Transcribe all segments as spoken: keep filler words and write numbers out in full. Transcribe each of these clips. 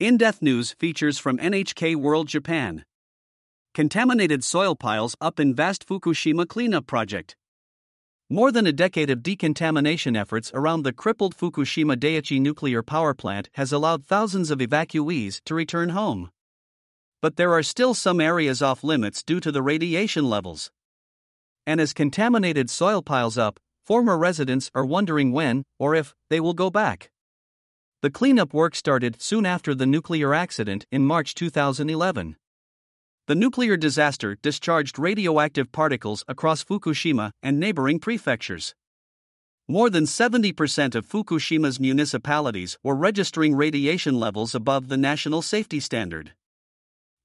In-depth news features from N H K World Japan. Contaminated soil piles up in vast Fukushima cleanup project. More than a decade of decontamination efforts around the crippled Fukushima Daiichi nuclear power plant has allowed thousands of evacuees to return home. But there are still some areas off limits due to the radiation levels. And as contaminated soil piles up, former residents are wondering when, or if, they will go back. The cleanup work started soon after the nuclear accident in March two thousand eleven. The nuclear disaster discharged radioactive particles across Fukushima and neighboring prefectures. More than seventy percent of Fukushima's municipalities were registering radiation levels above the national safety standard.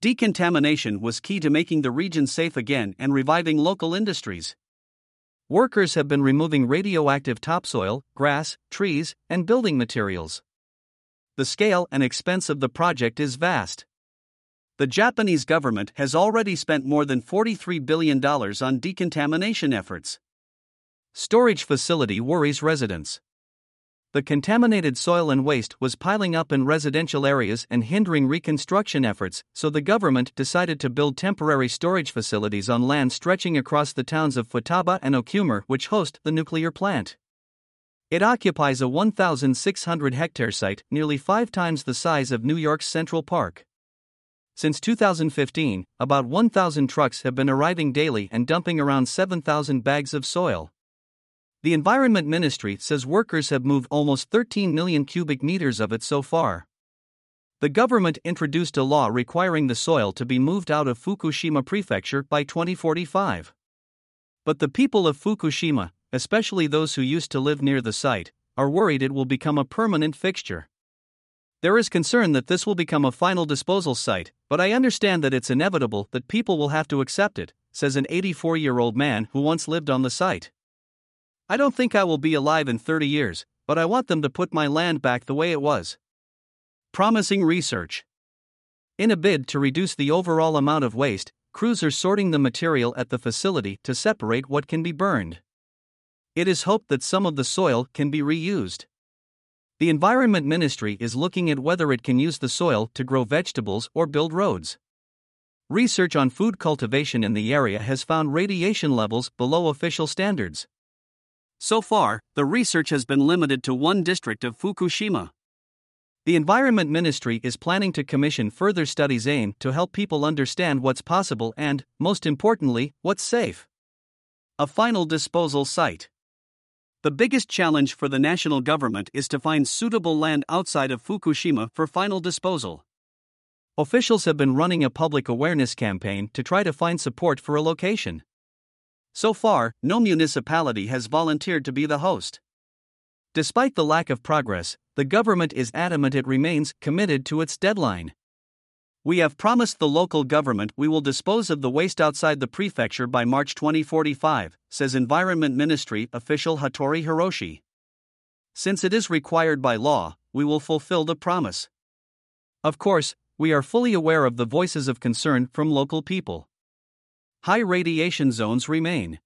Decontamination was key to making the region safe again and reviving local industries. Workers have been removing radioactive topsoil, grass, trees, and building materials. The scale and expense of the project is vast. The Japanese government has already spent more than forty-three billion dollars on decontamination efforts. Storage facility worries residents. The contaminated soil and waste was piling up in residential areas and hindering reconstruction efforts, so the government decided to build temporary storage facilities on land stretching across the towns of Futaba and Okuma, which host the nuclear plant. It occupies a one thousand six hundred hectare site, nearly five times the size of New York's Central Park. Since two thousand fifteen, about one thousand trucks have been arriving daily and dumping around seven thousand bags of soil. The Environment Ministry says workers have moved almost thirteen million cubic meters of it so far. The government introduced a law requiring the soil to be moved out of Fukushima Prefecture by twenty forty-five. But the people of Fukushima, especially those who used to live near the site, are worried it will become a permanent fixture. There is concern that this will become a final disposal site, but I understand that it's inevitable that people will have to accept it, says an eighty-four-year-old man who once lived on the site. I don't think I will be alive in thirty years, but I want them to put my land back the way it was. Promising research. In a bid to reduce the overall amount of waste, crews are sorting the material at the facility to separate what can be burned. It is hoped that some of the soil can be reused. The Environment Ministry is looking at whether it can use the soil to grow vegetables or build roads. Research on food cultivation in the area has found radiation levels below official standards. So far, the research has been limited to one district of Fukushima. The Environment Ministry is planning to commission further studies aimed to help people understand what's possible and, most importantly, what's safe. A final disposal site. The biggest challenge for the national government is to find suitable land outside of Fukushima for final disposal. Officials have been running a public awareness campaign to try to find support for a location. So far, no municipality has volunteered to be the host. Despite the lack of progress, the government is adamant it remains committed to its deadline. We have promised the local government we will dispose of the waste outside the prefecture by March twenty forty-five, says Environment Ministry official Hattori Hiroshi. Since it is required by law, we will fulfill the promise. Of course, we are fully aware of the voices of concern from local people. High radiation zones remain.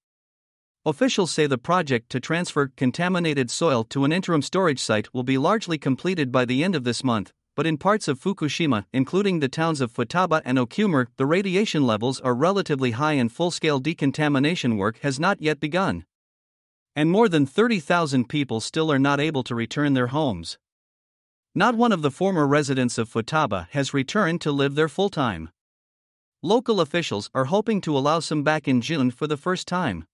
Officials say the project to transfer contaminated soil to an interim storage site will be largely completed by the end of this month. But in parts of Fukushima, including the towns of Futaba and Okuma, the radiation levels are relatively high and full-scale decontamination work has not yet begun. And more than thirty thousand people still are not able to return their homes. Not one of the former residents of Futaba has returned to live there full-time. Local officials are hoping to allow some back in June for the first time.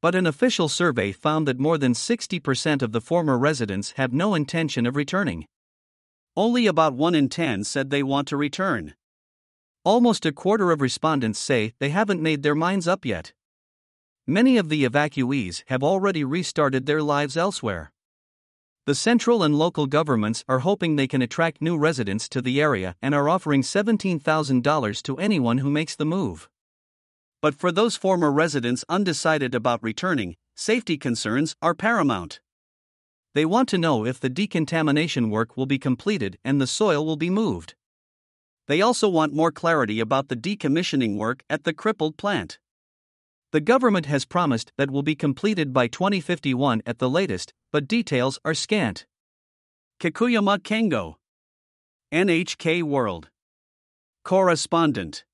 But an official survey found that more than sixty percent of the former residents have no intention of returning. Only about one in ten said they want to return. Almost a quarter of respondents say they haven't made their minds up yet. Many of the evacuees have already restarted their lives elsewhere. The central and local governments are hoping they can attract new residents to the area and are offering seventeen thousand dollars to anyone who makes the move. But for those former residents undecided about returning, safety concerns are paramount. They want to know if the decontamination work will be completed and the soil will be moved. They also want more clarity about the decommissioning work at the crippled plant. The government has promised that will be completed by twenty fifty-one at the latest, but details are scant. Kikuyama Kengo. N H K World Correspondent.